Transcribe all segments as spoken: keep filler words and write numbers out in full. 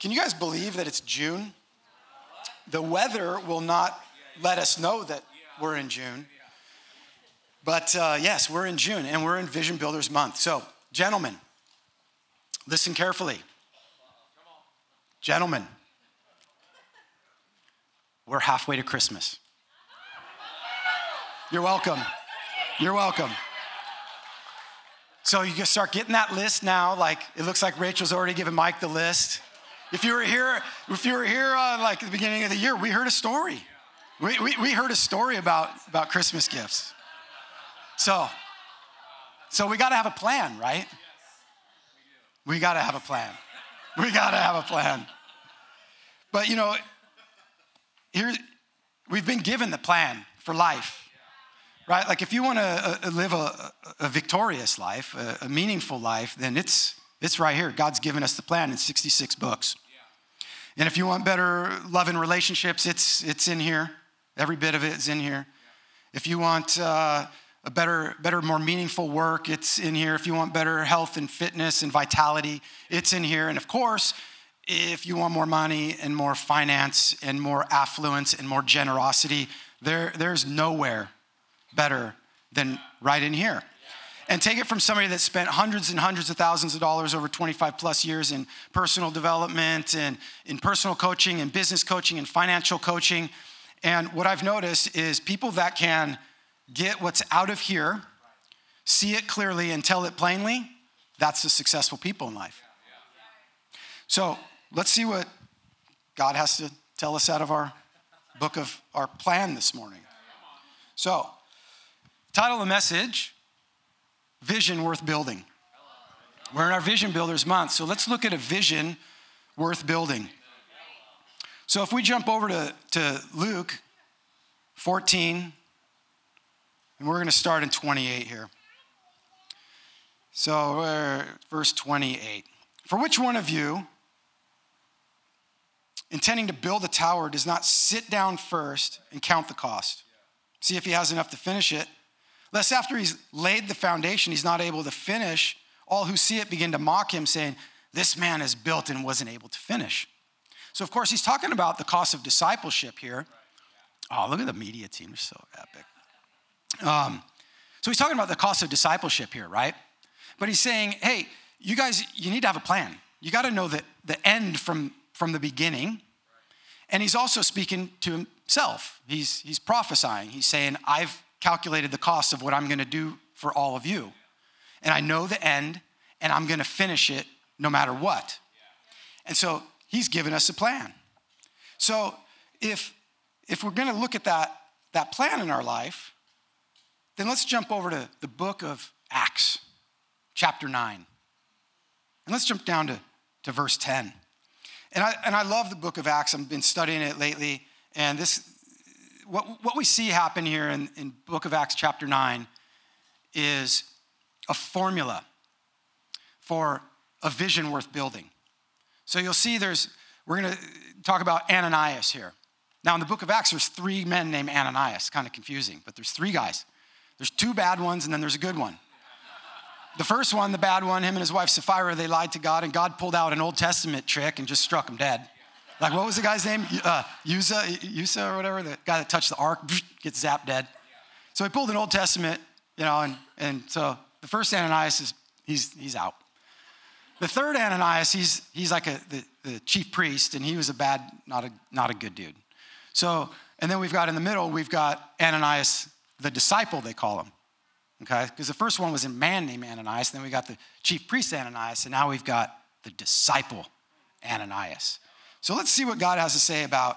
Can you guys believe that it's June? The weather will not let us know that we're in June. But uh, yes, we're in June and we're in Vision Builders Month. So gentlemen, listen carefully. Gentlemen, we're halfway to Christmas. You're welcome. You're welcome. So you can start getting that list now. Like, it looks like Rachel's already given Mike the list. If you were here, if you were here uh, like at the beginning of the year, we heard a story. We, we, we heard a story about, about Christmas gifts. So, so we got to have a plan, right? We got to have a plan. We got to have a plan. But you know, here we've been given the plan for life, right? Like if you want to uh, live a, a victorious life, a, a meaningful life, then it's It's right here. God's given us the plan in sixty-six books. And if you want better love and relationships, it's it's in here. Every bit of it is in here. If you want uh, a better, better, more meaningful work, it's in here. If you want better health and fitness and vitality, it's in here. And of course, if you want more money and more finance and more affluence and more generosity, there there's nowhere better than right in here. And take it from somebody that spent hundreds and hundreds of thousands of dollars over twenty-five plus years in personal development and in personal coaching and business coaching and financial coaching. And what I've noticed is people that can get what's out of here, see it clearly and tell it plainly, that's the successful people in life. So let's see what God has to tell us out of our book of our plan this morning. So, title of the message: Vision Worth Building. We're in our Vision Builders Month, so let's look at a vision worth building. So if we jump over to, to Luke fourteen, and we're going to start in twenty-eight here. So uh, verse twenty-eight. For which one of you, intending to build a tower, does not sit down first and count the cost? See if he has enough to finish it. Lest after he's laid the foundation, he's not able to finish, all who see it begin to mock him, saying, this man has built and wasn't able to finish. So, of course, he's talking about the cost of discipleship here. Oh, look at the media team. They're so epic. Um, so he's talking about the cost of discipleship here, right? But he's saying, hey, you guys, you need to have a plan. You got to know the, the end from, from the beginning. And he's also speaking to himself. He's, he's prophesying. He's saying, I've calculated the cost of what I'm going to do for all of you. And I know the end, and I'm going to finish it no matter what. And so he's given us a plan. So if if we're going to look at that, that plan in our life, then let's jump over to the book of Acts, chapter nine. And let's jump down to, to verse ten. And I and I love the book of Acts. I've been studying it lately, and this What, what we see happen here in the book of Acts chapter nine is a formula for a vision worth building. So you'll see there's, we're going to talk about Ananias here. Now in the book of Acts, there's three men named Ananias. Kind of confusing, but there's three guys. There's two bad ones and then there's a good one. The first one, the bad one, him and his wife Sapphira, they lied to God, and God pulled out an Old Testament trick and just struck them dead. Like, what was the guy's name? Uh, Uzzah, Uzzah or whatever, the guy that touched the ark, gets zapped dead. So he pulled an Old Testament, you know, and, and so the first Ananias, is he's he's out. The third Ananias, he's he's like a the, the chief priest, and he was a bad, not a not a good dude. So, and then we've got in the middle, we've got Ananias, the disciple, they call him, okay? Because the first one was a man named Ananias, then we got the chief priest Ananias, and now we've got the disciple Ananias. So let's see what God has to say about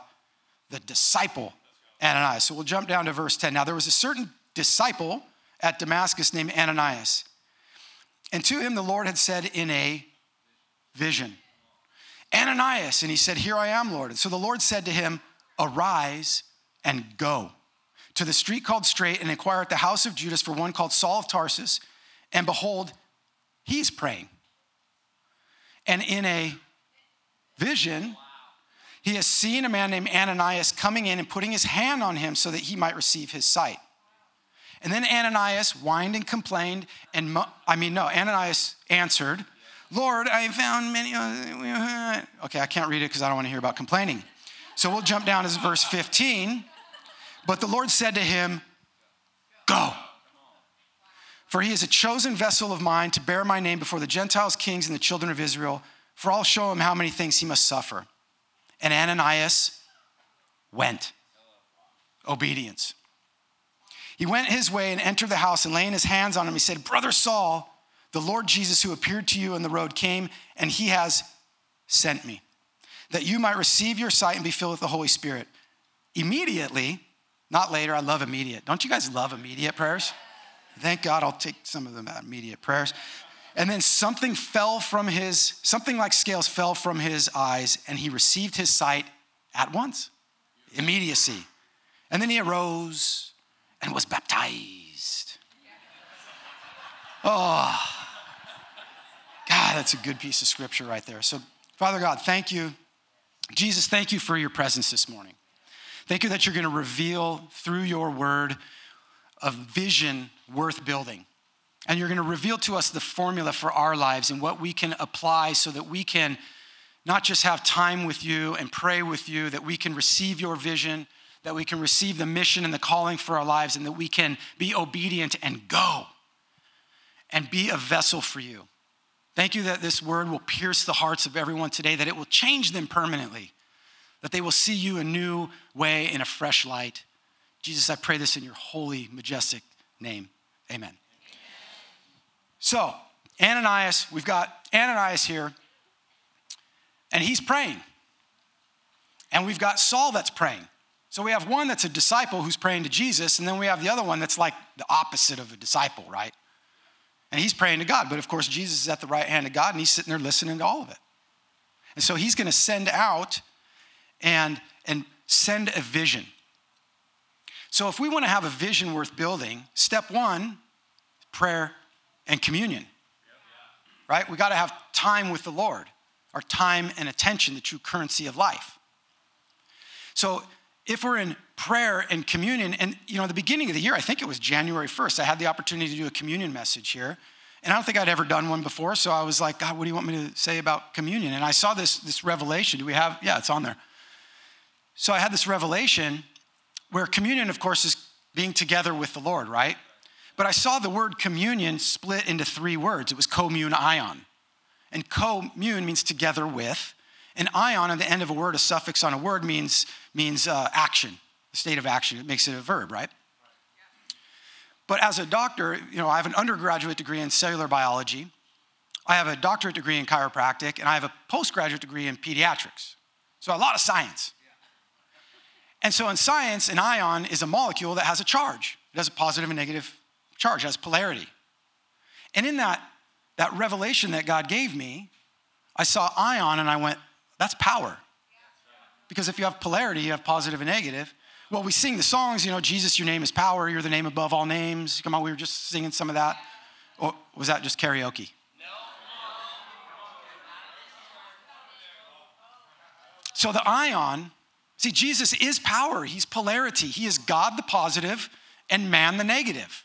the disciple Ananias. So we'll jump down to verse ten. Now there was a certain disciple at Damascus named Ananias. And to him the Lord had said in a vision, Ananias. And he said, here I am, Lord. And so the Lord said to him, arise and go to the street called Straight and inquire at the house of Judas for one called Saul of Tarsus. And behold, he's praying. And in a vision, he has seen a man named Ananias coming in and putting his hand on him so that he might receive his sight. And then Ananias whined and complained. And mo- I mean, no, Ananias answered, Lord, I found many. Okay, I can't read it because I don't want to hear about complaining. So we'll jump down to verse fifteen. But the Lord said to him, go. For he is a chosen vessel of mine to bear my name before the Gentiles, kings, and the children of Israel. For I'll show him how many things he must suffer. And Ananias went. Obedience. He went his way and entered the house, and laying his hands on him, he said, Brother Saul, the Lord Jesus who appeared to you on the road came, and he has sent me, that you might receive your sight and be filled with the Holy Spirit. Immediately, not later, I love immediate. Don't you guys love immediate prayers? Thank God I'll take some of them immediate prayers. And then something fell from his, something like scales fell from his eyes, and he received his sight at once. Immediacy. And then he arose and was baptized. Oh, God, that's a good piece of scripture right there. So, Father God, thank you. Jesus, thank you for your presence this morning. Thank you that you're going to reveal through your word a vision worth building. And you're going to reveal to us the formula for our lives and what we can apply so that we can not just have time with you and pray with you, that we can receive your vision, that we can receive the mission and the calling for our lives, and that we can be obedient and go and be a vessel for you. Thank you that this word will pierce the hearts of everyone today, that it will change them permanently, that they will see you a new way in a fresh light. Jesus, I pray this in your holy, majestic name. Amen. So, Ananias, we've got Ananias here, and he's praying. And we've got Saul that's praying. So we have one that's a disciple who's praying to Jesus, and then we have the other one that's like the opposite of a disciple, right? And he's praying to God. But of course, Jesus is at the right hand of God, and he's sitting there listening to all of it. And so he's going to send out and, and send a vision. So if we want to have a vision worth building, step one, prayer and communion, right? We got to have time with the Lord, our time and attention, the true currency of life. So if we're in prayer and communion, and you know, the beginning of the year, I think it was January first, I had the opportunity to do a communion message here, and I don't think I'd ever done one before, so I was like, God, what do you want me to say about communion? And I saw this, this revelation. Do we have, yeah, it's on there. So I had this revelation where communion, of course, is being together with the Lord, right? But I saw the word communion split into three words. It was communion. And commune means together with. And ion at the end of a word, a suffix on a word, means, means uh, action, the state of action. It makes it a verb, right? But as a doctor, you know, I have an undergraduate degree in cellular biology. I have a doctorate degree in chiropractic, and I have a postgraduate degree in pediatrics. So a lot of science. And so in science, an ion is a molecule that has a charge. It has a positive and negative charge, it has polarity. And in that, that revelation that God gave me, I saw ion and I went, that's power. Because if you have polarity, you have positive and negative. Well, we sing the songs, you know, Jesus, your name is power. You're the name above all names. Come on, we were just singing some of that. Or was that just karaoke? No. So the ion, see, Jesus is power. He's polarity. He is God, the positive, and man, the negative.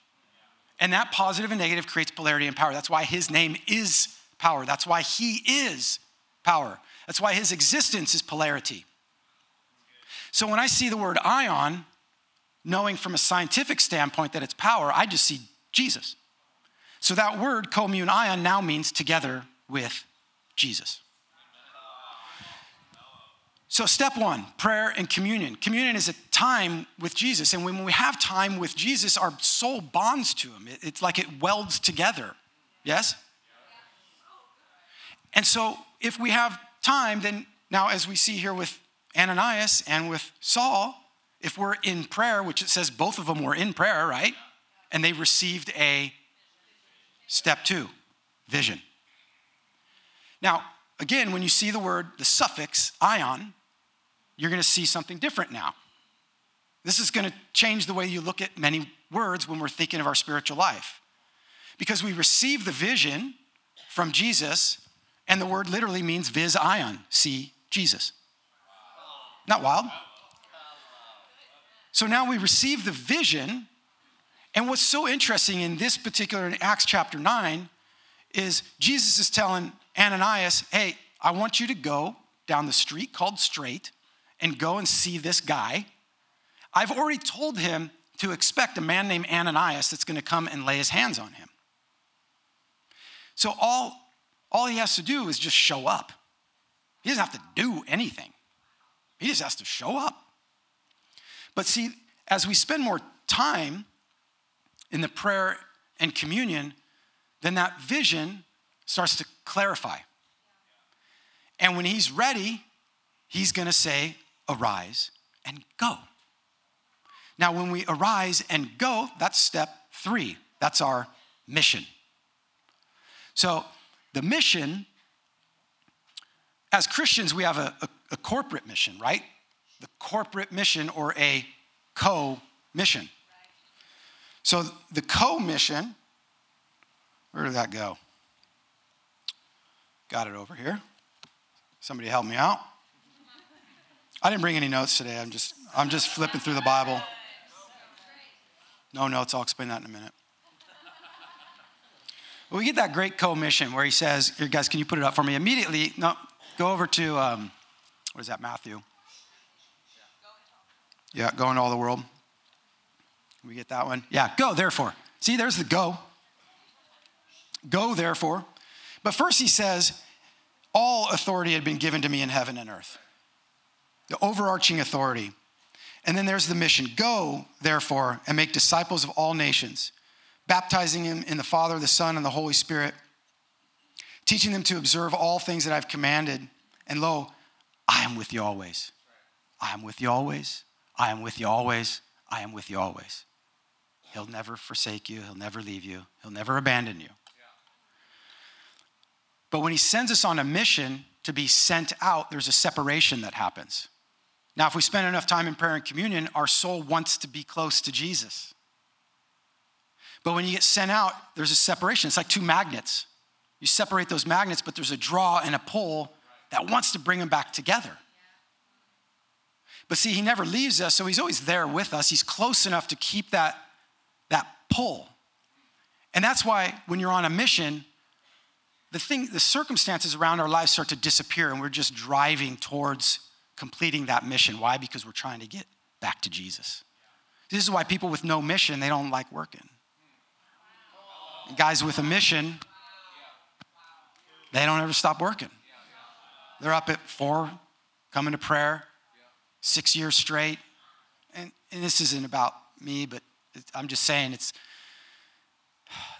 And that positive and negative creates polarity and power. That's why his name is power. That's why he is power. That's why his existence is polarity. So when I see the word ion, knowing from a scientific standpoint that it's power, I just see Jesus. So that word, communion, now means together with Jesus. So step one, prayer and communion. Communion is a time with Jesus. And when we have time with Jesus, our soul bonds to him. It's like it welds together. Yes? And so if we have time, then now as we see here with Ananias and with Saul, if we're in prayer, which it says both of them were in prayer, right? And they received a step two, vision. Now, Again, when you see the word, the suffix, ion, you're going to see something different now. This is going to change the way you look at many words when we're thinking of our spiritual life. Because we receive the vision from Jesus, and the word literally means vis ion, see Jesus. Not wild. So now we receive the vision, and what's so interesting in this particular, in Acts chapter nine, is Jesus is telling Ananias, hey, I want you to go down the street called Straight and go and see this guy. I've already told him to expect a man named Ananias that's going to come and lay his hands on him. So all, all he has to do is just show up. He doesn't have to do anything. He just has to show up. But see, as we spend more time in the prayer and communion, then that vision starts to clarify. And when he's ready, he's going to say, arise and go. Now, when we arise and go, that's step three. That's our mission. So the mission, as Christians, we have a, a, a corporate mission, right? The corporate mission or a co-mission. So the co-mission, where did that go? Got it over here. Somebody help me out. I didn't bring any notes today. I'm just I'm just flipping through the Bible. No notes. I'll explain that in a minute. But we get that great co-mission where he says, here, guys, can you put it up for me immediately? No, go over to, um, what is that, Matthew? Yeah, go into all the world. We get that one. Yeah, go, therefore. See, there's the go. Go, therefore. But first he says, all authority had been given to me in heaven and earth. The overarching authority. And then there's the mission. Go, therefore, and make disciples of all nations, baptizing them in the Father, the Son, and the Holy Spirit, teaching them to observe all things that I've commanded. And lo, I am with you always. I am with you always. I am with you always. I am with you always. He'll never forsake you. He'll never leave you. He'll never abandon you. But when he sends us on a mission to be sent out, there's a separation that happens. Now, if we spend enough time in prayer and communion, our soul wants to be close to Jesus. But when you get sent out, there's a separation. It's like two magnets. You separate those magnets, but there's a draw and a pull that wants to bring them back together. But see, he never leaves us, so he's always there with us. He's close enough to keep that, that pull. And that's why when you're on a mission, the thing, the circumstances around our lives start to disappear, and we're just driving towards completing that mission. Why? Because we're trying to get back to Jesus. This is why people with no mission, they don't like working. And guys with a mission, they don't ever stop working. They're up at four, coming to prayer, six years straight. And, and this isn't about me, but it, I'm just saying it's,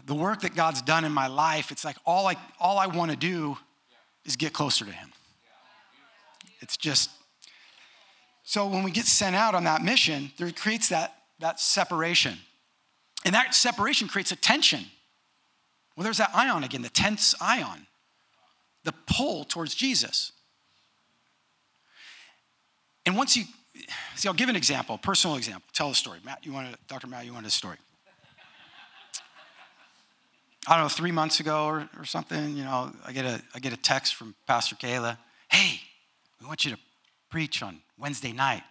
the work that God's done in my life, it's like all I all I want to do is get closer to him. It's just, so when we get sent out on that mission, there creates that, that separation. And that separation creates a tension. Well, there's that ion again, the tense ion, the pull towards Jesus. And once you, see, I'll give an example, personal example. Tell a story. Matt, you want to, Doctor Matt, you want a story? I don't know, three months ago or, or something, you know, I get a I get a text from Pastor Kayla. Hey, we want you to preach on Wednesday night.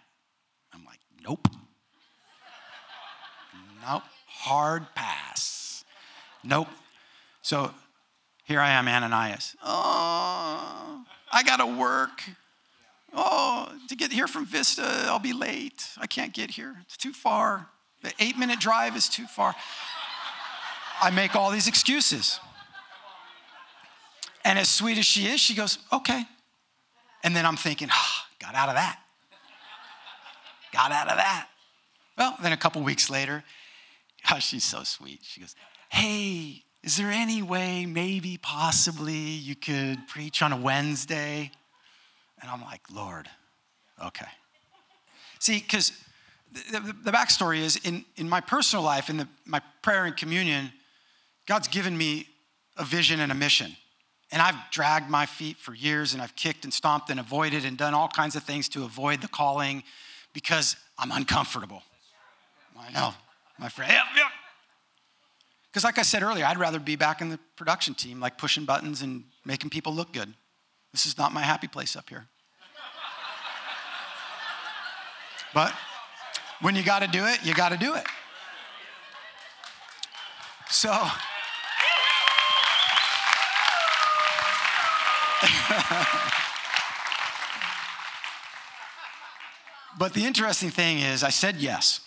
I'm like, nope. Nope. Hard pass. Nope. So here I am, Ananias. Oh, I got to work. Oh, to get here from Vista, I'll be late. I can't get here. It's too far. The eight-minute drive is too far. I make all these excuses. And as sweet as she is, she goes, okay. And then I'm thinking, ah, oh, got out of that. Got out of that. Well, then a couple weeks later, oh, she's so sweet. She goes, hey, is there any way, maybe, possibly, you could preach on a Wednesday? And I'm like, Lord, okay. See, because the, the, the backstory is, in, in my personal life, in the, my prayer and communion, God's given me a vision and a mission. And I've dragged my feet for years, and I've kicked and stomped and avoided and done all kinds of things to avoid the calling because I'm uncomfortable. I know, my friend. Because like I said earlier, I'd rather be back in the production team, like pushing buttons and making people look good. This is not my happy place up here. But when you got to do it, you got to do it. So... But the interesting thing is I said yes.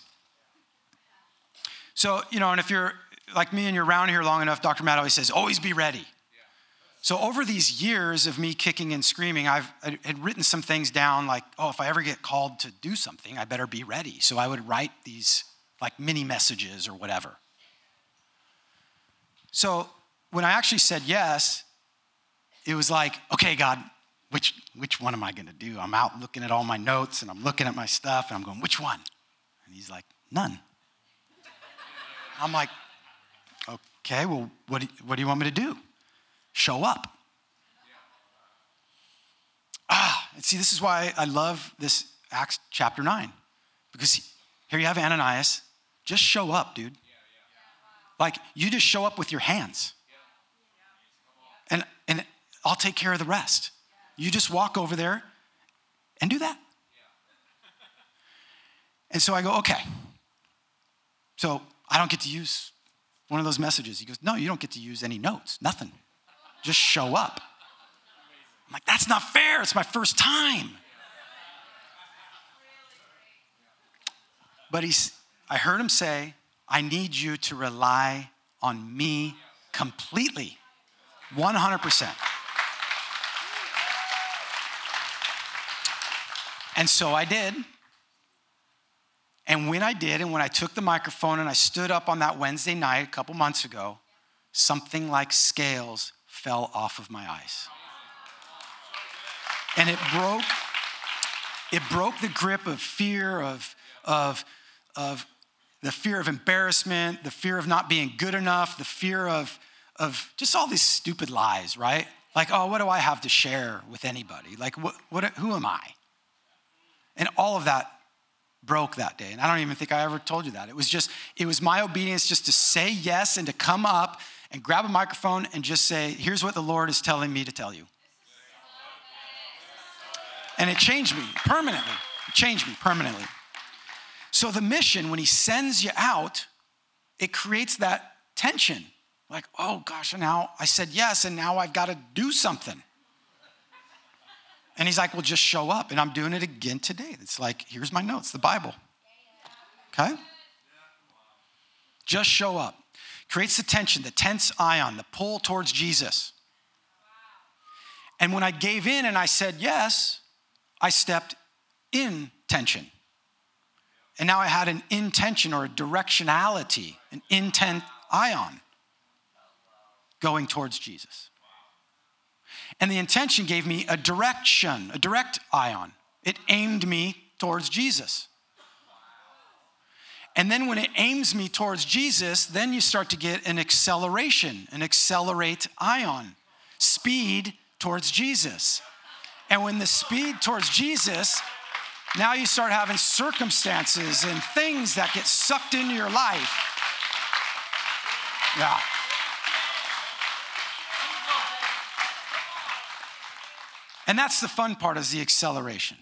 So, you know, and if you're like me and you're around here long enough, Doctor Matt always says, always be ready. Yeah. So over these years of me kicking and screaming, I've I had written some things down like, oh, if I ever get called to do something, I better be ready. So I would write these like mini messages or whatever. So when I actually said yes, it was like, okay, God, which which one am I going to do? I'm out looking at all my notes, and I'm looking at my stuff, and I'm going, which one? And he's like, none. I'm like, okay, well, what do, what do you want me to do? Show up. Ah, and see, this is why I love this Acts chapter nine, because here you have Ananias. Just show up, dude. Like, you just show up with your hands. And and... I'll take care of the rest. You just walk over there and do that. And so I go, okay. So I don't get to use one of those messages. He goes, no, you don't get to use any notes, nothing. Just show up. I'm like, that's not fair. It's my first time. But he's, I heard him say, I need you to rely on me completely, one hundred percent. And so I did. And when I did, and when I took the microphone and I stood up on that Wednesday night a couple months ago, something like scales fell off of my eyes. And it broke, it broke the grip of fear, of, of, of the fear of embarrassment, the fear of not being good enough, the fear of, of just all these stupid lies, right? Like, oh, what do I have to share with anybody? Like, what, what, who am I? And all of that broke that day. And I don't even think I ever told you that. It was just, it was my obedience just to say yes and to come up and grab a microphone and just say, here's what the Lord is telling me to tell you. And it changed me permanently. It changed me permanently. So the mission, when he sends you out, it creates that tension. Like, oh gosh, now I said yes, and now I've got to do something. And he's like, well, just show up. And I'm doing it again today. It's like, here's my notes, the Bible. Okay? Just show up. Creates the tension, the tense ion, the pull towards Jesus. And when I gave in and I said yes, I stepped in tension. And now I had an intention or a directionality, an intent ion going towards Jesus. And the intention gave me a direction, a direct ion. It aimed me towards Jesus. And then when it aims me towards Jesus, then you start to get an acceleration, an accelerate ion, speed towards Jesus. And when the speed towards Jesus, now you start having circumstances and things that get sucked into your life. Yeah. And that's the fun part, is the acceleration.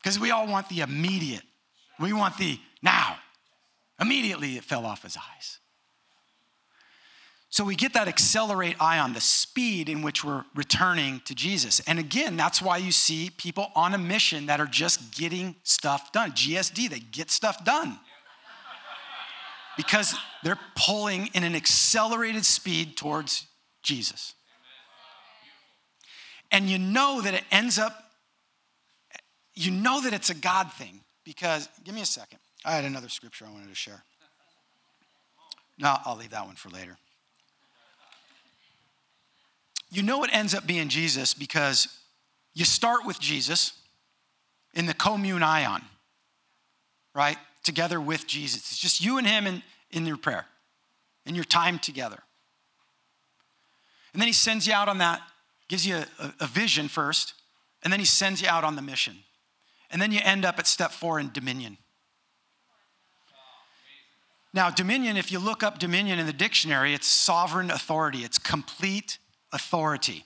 Because we all want the immediate. We want the now. Immediately it fell off his eyes. So we get that accelerate ion, the speed in which we're returning to Jesus. And again, that's why you see people on a mission that are just getting stuff done. G S D, they get stuff done. Because they're pulling in an accelerated speed towards Jesus. And you know that it ends up, you know that it's a God thing, because, give me a second. I had another scripture I wanted to share. No, I'll leave that one for later. You know it ends up being Jesus because you start with Jesus in the commune ion, right? Together with Jesus. It's just you and him in, in your prayer, in your time together. And then he sends you out on that, gives you a, a vision first, and then he sends you out on the mission. And then you end up at step four in dominion. Now, dominion, if you look up dominion in the dictionary, it's sovereign authority. It's complete authority.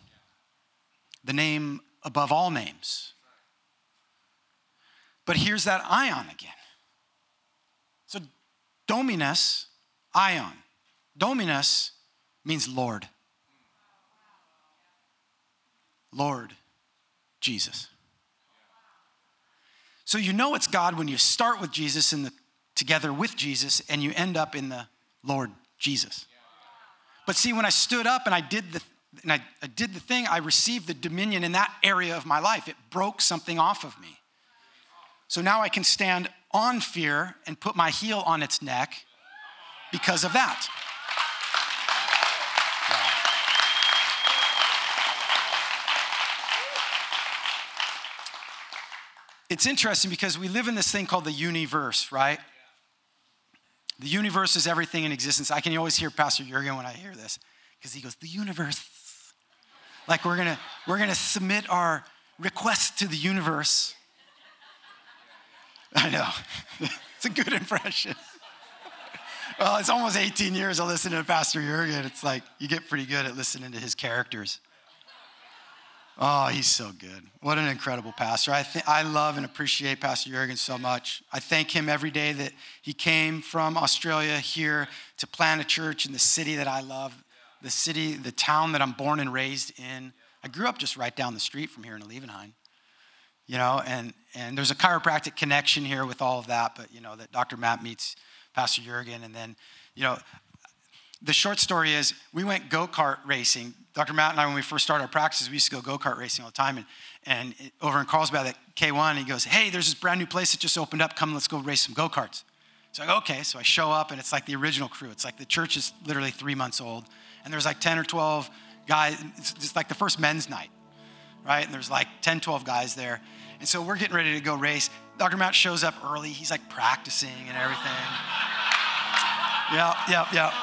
The name above all names. But here's that ion again. So dominus, ion. Dominus means Lord. Lord Jesus. So you know it's God when you start with Jesus in the together with Jesus and you end up in the Lord Jesus. But see, when I stood up and I did the and I, I did the thing, I received the dominion in that area of my life. It broke something off of me. So now I can stand on fear and put my heel on its neck because of that. Wow. It's interesting because we live in this thing called the universe, right? The universe is everything in existence. I can always hear Pastor Jurgen when I hear this because he goes, the universe. Like we're gonna, we're gonna submit our request to the universe. I know. It's a good impression. Well, it's almost eighteen years I listen to Pastor Jurgen. It's like you get pretty good at listening to his characters. Oh, he's so good. What an incredible pastor. I th- I love and appreciate Pastor Jurgen so much. I thank him every day that he came from Australia here to plant a church in the city that I love, the city, the town that I'm born and raised in. I grew up just right down the street from here in Lievenheim. You know, and, and there's a chiropractic connection here with all of that, but, you know, that Doctor Matt meets Pastor Jurgen. And then, you know, the short story is we went go-kart racing. Doctor Matt and I, when we first started our practices, we used to go go-kart racing all the time. And, and it, over in Carlsbad at K one, he goes, hey, there's this brand new place that just opened up. Come, let's go race some go-karts. So I go, okay. So I show up, and it's like the original crew. It's like the church is literally three months old. And there's like ten or twelve guys. It's just like the first men's night, right? And there's like ten, twelve guys there. And so we're getting ready to go race. Doctor Matt shows up early. He's like practicing and everything. Yeah, yeah, yeah.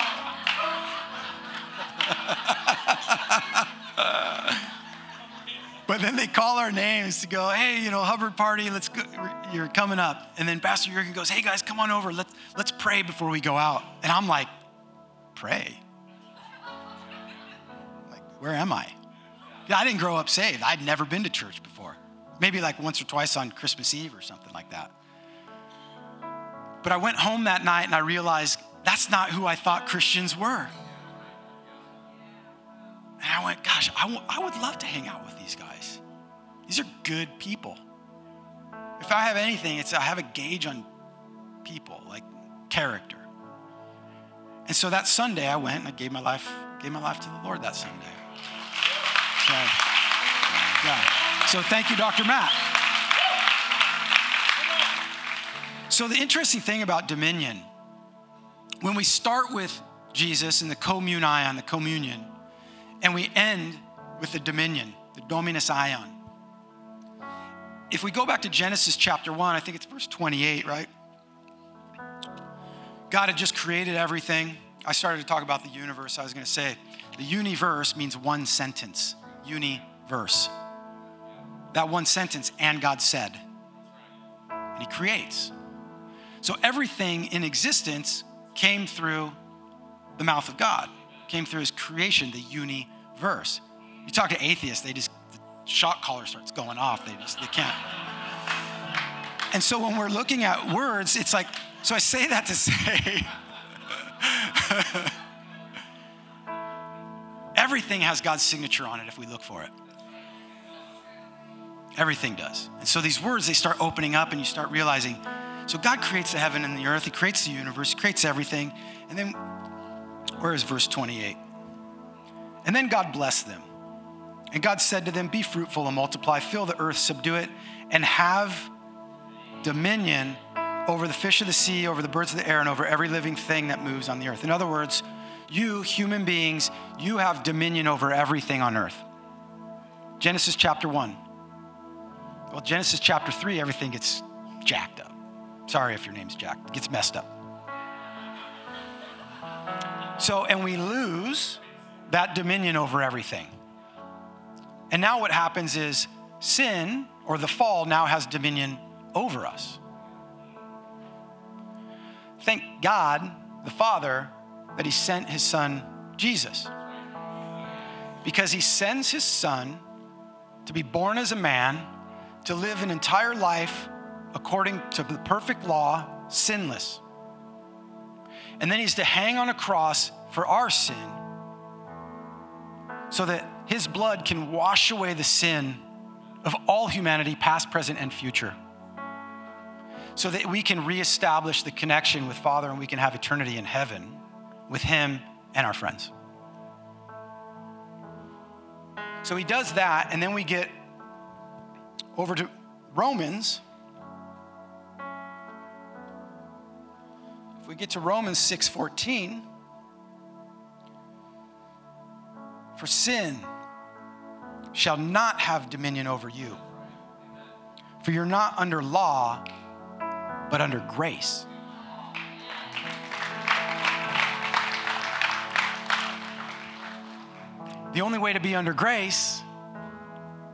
But then they call our names to go, hey, you know, Hubbard party, let's go, you're coming up. And then Pastor Jurgen goes, hey guys, come on over. Let's, let's pray before we go out. And I'm like, pray? Like, where am I? I didn't grow up saved. I'd never been to church before. Maybe like once or twice on Christmas Eve or something like that. But I went home that night and I realized that's not who I thought Christians were. And I went, gosh, I, w- I would love to hang out with these guys. These are good people. If I have anything, it's I have a gauge on people, like character. And so that Sunday I went and I gave my life, gave my life to the Lord that Sunday. So, yeah. So thank you, Doctor Matt. So the interesting thing about dominion, when we start with Jesus and the commune ion, the communion, and we end with the dominion, the dominus ion. If we go back to Genesis chapter one, I think it's verse twenty-eight, right? God had just created everything. I started to talk about the universe. I was going to say the universe means one sentence. Universe. That one sentence, and God said. And he creates. So everything in existence came through the mouth of God, came through his creation, the universe. You talk to atheists, they just, the shock collar starts going off. They just, they can't. And so when we're looking at words, it's like, so I say that to say, everything has God's signature on it if we look for it. Everything does. And so these words, they start opening up and you start realizing, so God creates the heaven and the earth. He creates the universe. He creates everything. And then, where is verse twenty-eight? And then God blessed them. And God said to them, be fruitful and multiply, fill the earth, subdue it, and have dominion over the fish of the sea, over the birds of the air, and over every living thing that moves on the earth. In other words, you human beings, you have dominion over everything on earth. Genesis chapter one. Well, Genesis chapter three, everything gets jacked up. Sorry if your name's jacked. It gets messed up. So, and we lose that dominion over everything. And now what happens is sin, or the fall, now has dominion over us. Thank God, the Father, that he sent his son, Jesus. Because he sends his son to be born as a man, to live an entire life according to the perfect law, sinless. And then he's to hang on a cross for our sin so that his blood can wash away the sin of all humanity, past, present, and future. So that we can reestablish the connection with Father and we can have eternity in heaven with him and our friends. So he does that, and then we get over to Romans. If we get to Romans six fourteen, for sin shall not have dominion over you, for you're not under law, but under grace. The only way to be under grace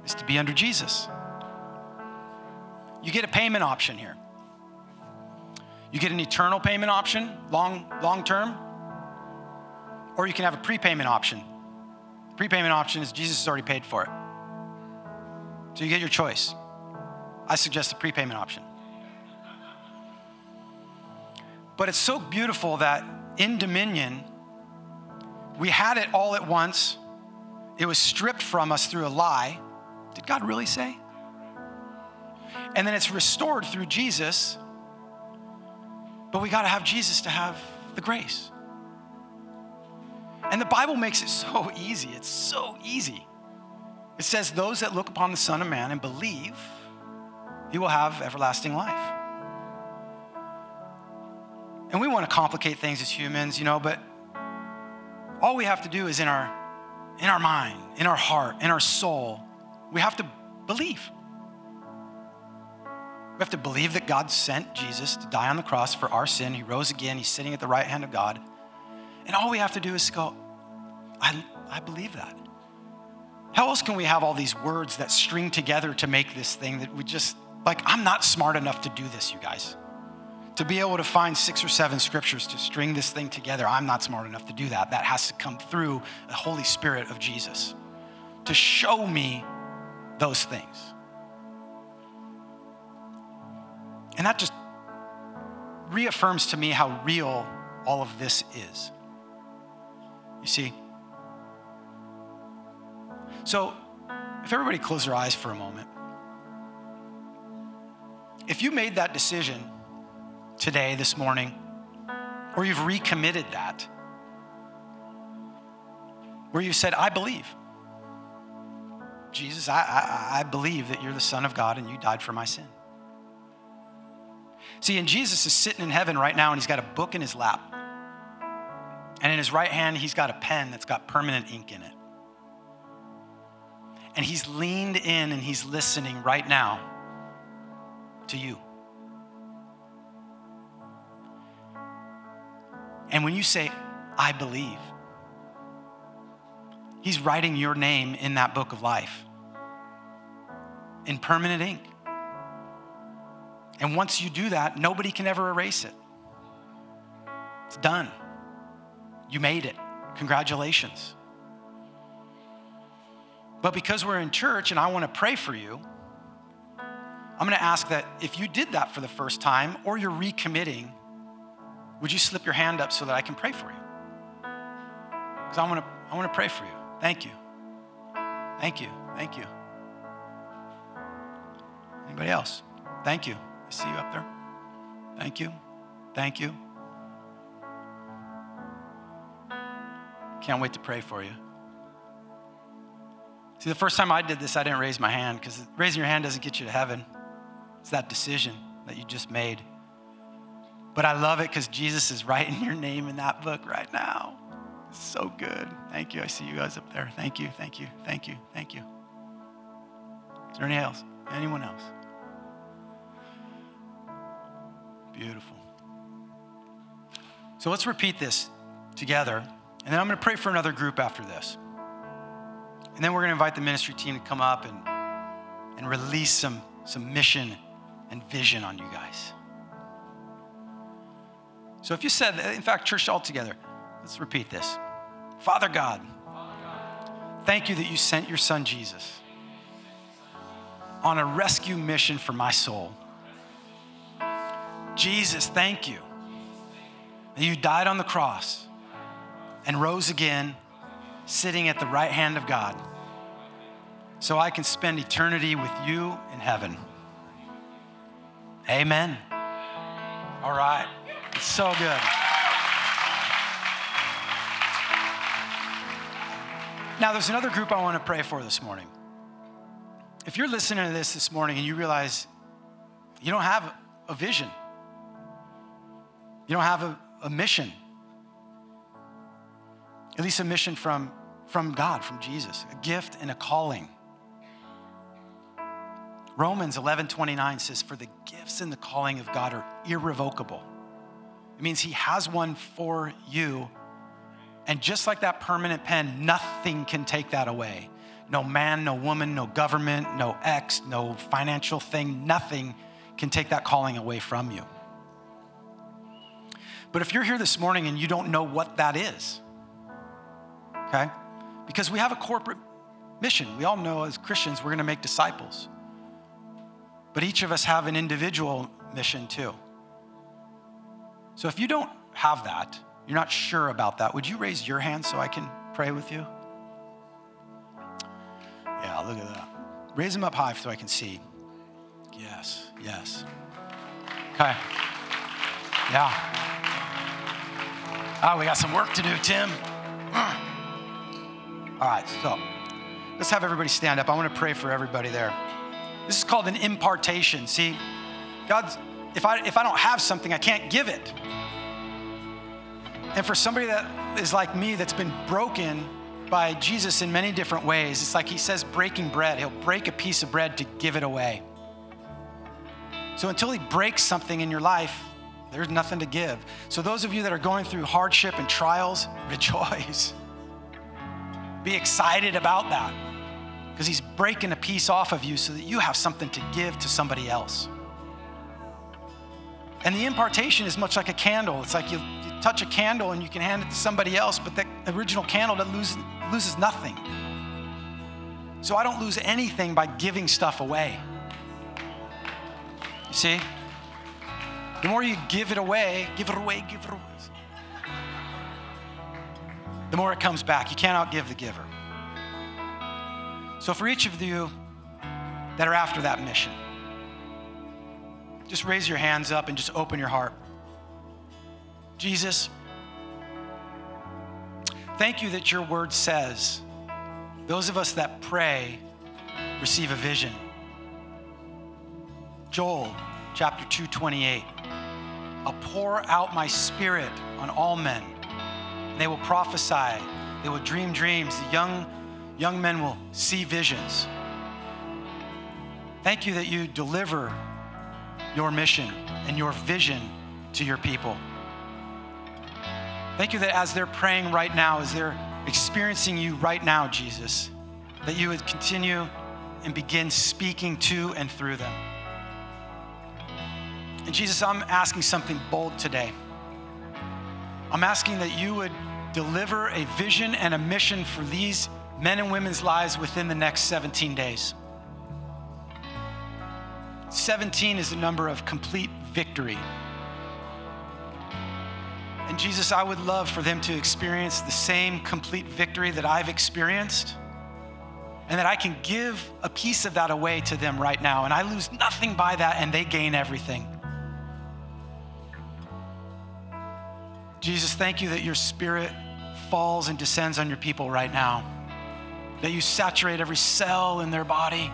is to be under Jesus. You get a payment option here. You get an eternal payment option, long, long term, or you can have a prepayment option. The prepayment option is Jesus has already paid for it. So you get your choice. I suggest the prepayment option. But it's so beautiful that in dominion, we had it all at once. It was stripped from us through a lie. Did God really say? And then it's restored through Jesus. But we got to have Jesus to have the grace. And the Bible makes it so easy. It's so easy. It says, those that look upon the Son of Man and believe, he will have everlasting life. And we want to complicate things as humans, you know, but all we have to do is in our in our mind, in our heart, in our soul, we have to believe. We have to believe that God sent Jesus to die on the cross for our sin. He rose again. He's sitting at the right hand of God. And all we have to do is go, I, I believe that. How else can we have all these words that string together to make this thing that we just, like, I'm not smart enough to do this, you guys. To be able to find six or seven scriptures to string this thing together, I'm not smart enough to do that. That has to come through the Holy Spirit of Jesus to show me those things. And that just reaffirms to me how real all of this is. You see? So if everybody close their eyes for a moment. If you made that decision today, this morning, or you've recommitted that, where you said, I believe. Jesus, I, I, I believe that you're the Son of God and you died for my sin. See, and Jesus is sitting in heaven right now and he's got a book in his lap. And in his right hand, he's got a pen that's got permanent ink in it. And he's leaned in and he's listening right now to you. And when you say, I believe, he's writing your name in that book of life in permanent ink. And once you do that, nobody can ever erase it. It's done. You made it. Congratulations. But because we're in church and I want to pray for you, I'm going to ask that if you did that for the first time or you're recommitting, would you slip your hand up so that I can pray for you? Because I want to I want to pray for you. Thank you. Thank you. Thank you. Anybody else? Thank you. I see you up there. Thank you. Thank you. Can't wait to pray for you. See, the first time I did this, I didn't raise my hand because raising your hand doesn't get you to heaven. It's that decision that you just made. But I love it because Jesus is writing your name in that book right now. It's so good. Thank you. I see you guys up there. Thank you. Thank you. Thank you. Thank you. Is there anyone else? Anyone else? Beautiful. So let's repeat this together. And then I'm going to pray for another group after this. And then we're going to invite the ministry team to come up and, and release some, some mission and vision on you guys. So if you said, in fact, church all together, let's repeat this. Father God, Father God, thank you that you sent your son Jesus on a rescue mission for my soul. Jesus, thank you that you died on the cross and rose again, sitting at the right hand of God, so I can spend eternity with you in heaven. Amen. All right. It's so good. Now, there's another group I want to pray for this morning. If you're listening to this this morning and you realize you don't have a vision, you don't have a, a mission, at least a mission from, from God, from Jesus, a gift and a calling. Romans eleven twenty-nine says, for the gifts and the calling of God are irrevocable. It means he has one for you. And just like that permanent pen, nothing can take that away. No man, no woman, no government, no ex, no financial thing, nothing can take that calling away from you. But if you're here this morning and you don't know what that is, okay? Because we have a corporate mission. We all know as Christians, we're gonna make disciples. But each of us have an individual mission too. So if you don't have that, you're not sure about that, would you raise your hand so I can pray with you? Yeah, look at that. Raise them up high so I can see. Yes, yes. Okay. Yeah. Oh, we got some work to do, Tim. All right, so let's have everybody stand up. I want to pray for everybody there. This is called an impartation. See, God's, if I if I don't have something, I can't give it. And for somebody that is like me, that's been broken by Jesus in many different ways, it's like he says breaking bread. He'll break a piece of bread to give it away. So until he breaks something in your life, there's nothing to give. So those of you that are going through hardship and trials, rejoice. Be excited about that, because he's breaking a piece off of you so that you have something to give to somebody else. And the impartation is much like a candle. It's like you, you touch a candle and you can hand it to somebody else, but that original candle that loses, loses nothing. So I don't lose anything by giving stuff away. You see? The more you give it away, give it away, give it away, the more it comes back. You can't outgive the giver. So for each of you that are after that mission, just raise your hands up and just open your heart. Jesus, thank you that your word says those of us that pray receive a vision. Joel chapter two twenty-eight, I'll pour out my spirit on all men. They will prophesy, they will dream dreams, the young, young men will see visions. Thank you that you deliver your mission and your vision to your people. Thank you that as they're praying right now, as they're experiencing you right now, Jesus, that you would continue and begin speaking to and through them. And Jesus, I'm asking something bold today. I'm asking that you would deliver a vision and a mission for these men and women's lives within the next seventeen days. seventeen is the number of complete victory. And Jesus, I would love for them to experience the same complete victory that I've experienced, and that I can give a piece of that away to them right now, and I lose nothing by that, and they gain everything. Jesus, thank you that your spirit falls and descends on your people right now, that you saturate every cell in their body,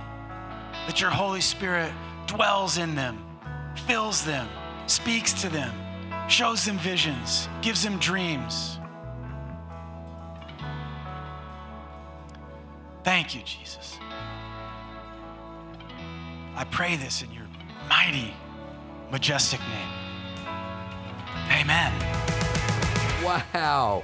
that your Holy Spirit dwells in them, fills them, speaks to them, shows them visions, gives them dreams. Thank you, Jesus. I pray this in your mighty, majestic name. Amen. Wow.